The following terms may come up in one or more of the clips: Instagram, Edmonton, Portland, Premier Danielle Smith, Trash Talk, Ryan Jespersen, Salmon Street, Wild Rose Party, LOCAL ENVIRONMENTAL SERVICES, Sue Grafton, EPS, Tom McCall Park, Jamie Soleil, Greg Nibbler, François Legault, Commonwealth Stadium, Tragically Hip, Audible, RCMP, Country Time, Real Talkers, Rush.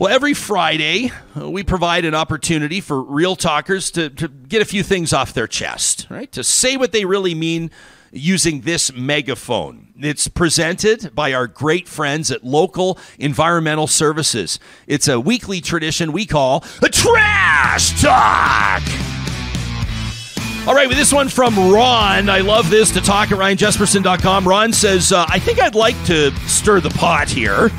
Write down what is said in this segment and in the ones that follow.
Well, every Friday, we provide an opportunity for real talkers to get a few things off their chest, right? To say what they really mean using this megaphone. It's presented by our great friends at Local Environmental Services. It's a weekly tradition we call a Trash Talk. All right, with this one from Ron, I love this, to talk at RyanJespersen.com. Ron says, I think I'd like to stir the pot here.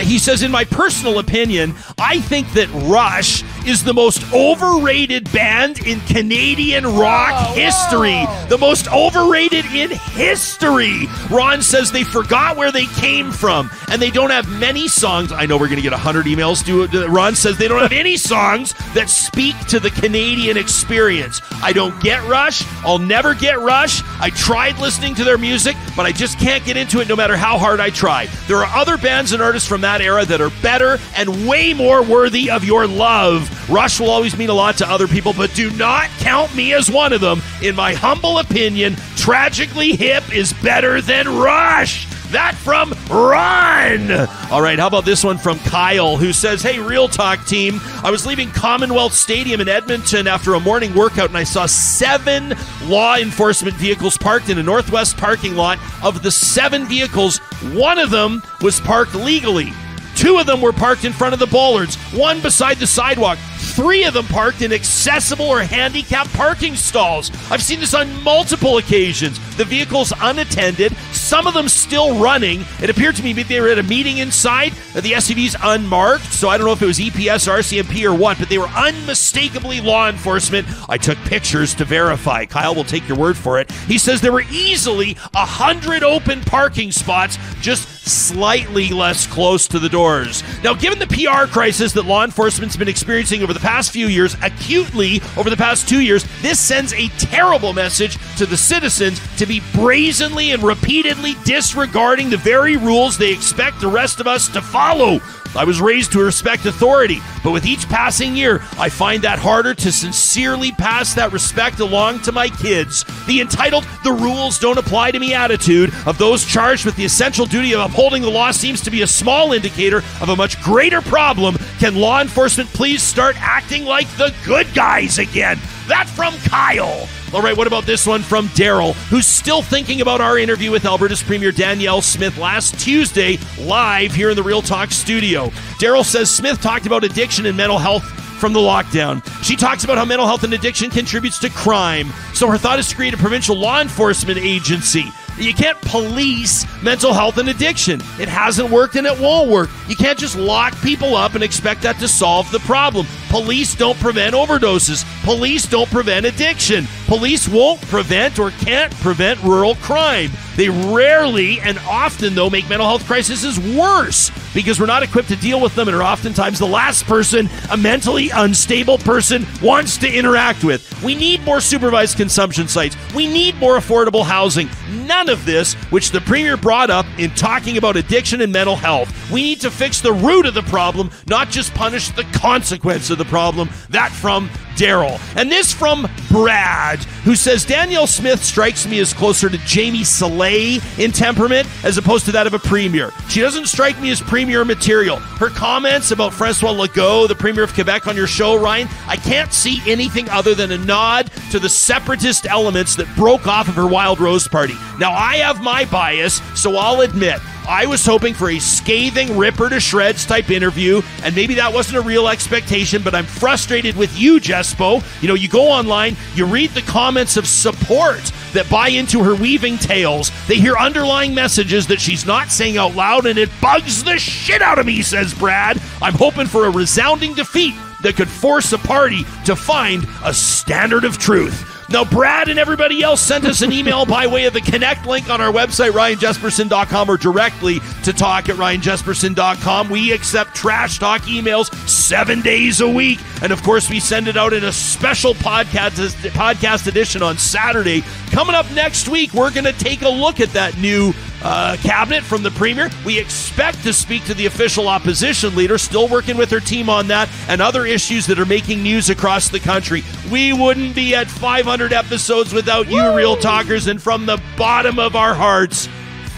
He says, in my personal opinion, I think that Rush is the most overrated band in Canadian rock history. The most overrated in history. Ron says they forgot where they came from, and they don't have many songs. I know we're going to get 100 emails to it. Ron says they don't have any songs that speak to the Canadian experience. I don't get Rush. I'll never get Rush. I tried listening to their music, but I just can't get into it no matter how hard I try. There are other bands and artists from that era that are better and way more worthy of your love. Rush will always mean a lot to other people, but do not count me as one of them. In my humble opinion, Tragically Hip is better than Rush. That from Ron. All right, how about this one from Kyle, who says, hey, Real Talk team, I was leaving Commonwealth Stadium in Edmonton after a morning workout, and I saw 7 law enforcement vehicles parked in a Northwest parking lot. Of the 7 vehicles, 1 of them was parked legally. 2 of them were parked in front of the bollards, 1 beside the sidewalk, 3 of them parked in accessible or handicapped parking stalls. I've seen this on multiple occasions. The vehicles unattended, some of them still running. It appeared to me that they were at a meeting inside, the SUVs unmarked, so I don't know if it was EPS, RCMP, or what, but they were unmistakably law enforcement. I took pictures to verify. Kyle will take your word for it. He says there were easily 100 open parking spots, just slightly less close to the doors. Now, given the PR crisis that law enforcement's been experiencing over the past few years, acutely over the past 2 years, this sends a terrible message to the citizens to be brazenly and repeatedly disregarding the very rules they expect the rest of us to follow. I was raised to respect authority, but with each passing year, I find that harder to sincerely pass that respect along to my kids. The entitled, the rules don't apply to me attitude of those charged with the essential duty of upholding the law seems to be a small indicator of a much greater problem. Can law enforcement please start acting like the good guys again? That from Kyle. All right, what about this one from Daryl, who's still thinking about our interview with Alberta's Premier Danielle Smith last Tuesday, live here in the Real Talk studio. Daryl says Smith talked about addiction and mental health from the lockdown. She talks about how mental health and addiction contributes to crime. So her thought is to create a provincial law enforcement agency. You can't police mental health and addiction. It hasn't worked and it won't work. You can't just lock people up and expect that to solve the problem. Police don't prevent overdoses. Police don't prevent addiction. Police won't prevent or can't prevent rural crime. They rarely and often, though, make mental health crises worse because we're not equipped to deal with them and are oftentimes the last person a mentally unstable person wants to interact with. We need more supervised consumption sites. We need more affordable housing. None of this, which the Premier brought up in talking about addiction and mental health. We need to fix the root of the problem, not just punish the consequence of the problem. That from Daryl. And this from Brad, who says, Danielle Smith strikes me as closer to Jamie Soleil in temperament as opposed to that of a Premier. She doesn't strike me as Premier material. Her comments about François Legault, the Premier of Quebec, on your show, Ryan, I can't see anything other than a nod to the separatist elements that broke off of her Wild Rose Party. Now, I have my bias, so I'll admit, I was hoping for a scathing ripper-to-shreds type interview, and maybe that wasn't a real expectation, but I'm frustrated with you, Jespo. You know, you go online, you read the comments of support that buy into her weaving tales. They hear underlying messages that she's not saying out loud, and it bugs the shit out of me, says Brad. I'm hoping for a resounding defeat that could force a party to find a standard of truth. Now, Brad and everybody else sent us an email by way of the Connect link on our website, RyanJespersen.com, or directly to talk at RyanJespersen.com. We accept Trash Talk emails 7 days a week. And, of course, we send it out in a special podcast edition on Saturday. Coming up next week, we're going to take a look at that new cabinet from the Premier. We expect to speak to the official opposition leader, still working with her team on that, and other issues that are making news across the country. We wouldn't be at 500 episodes without you, Real Talkers, and from the bottom of our hearts,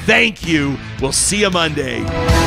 thank you. We'll see you Monday.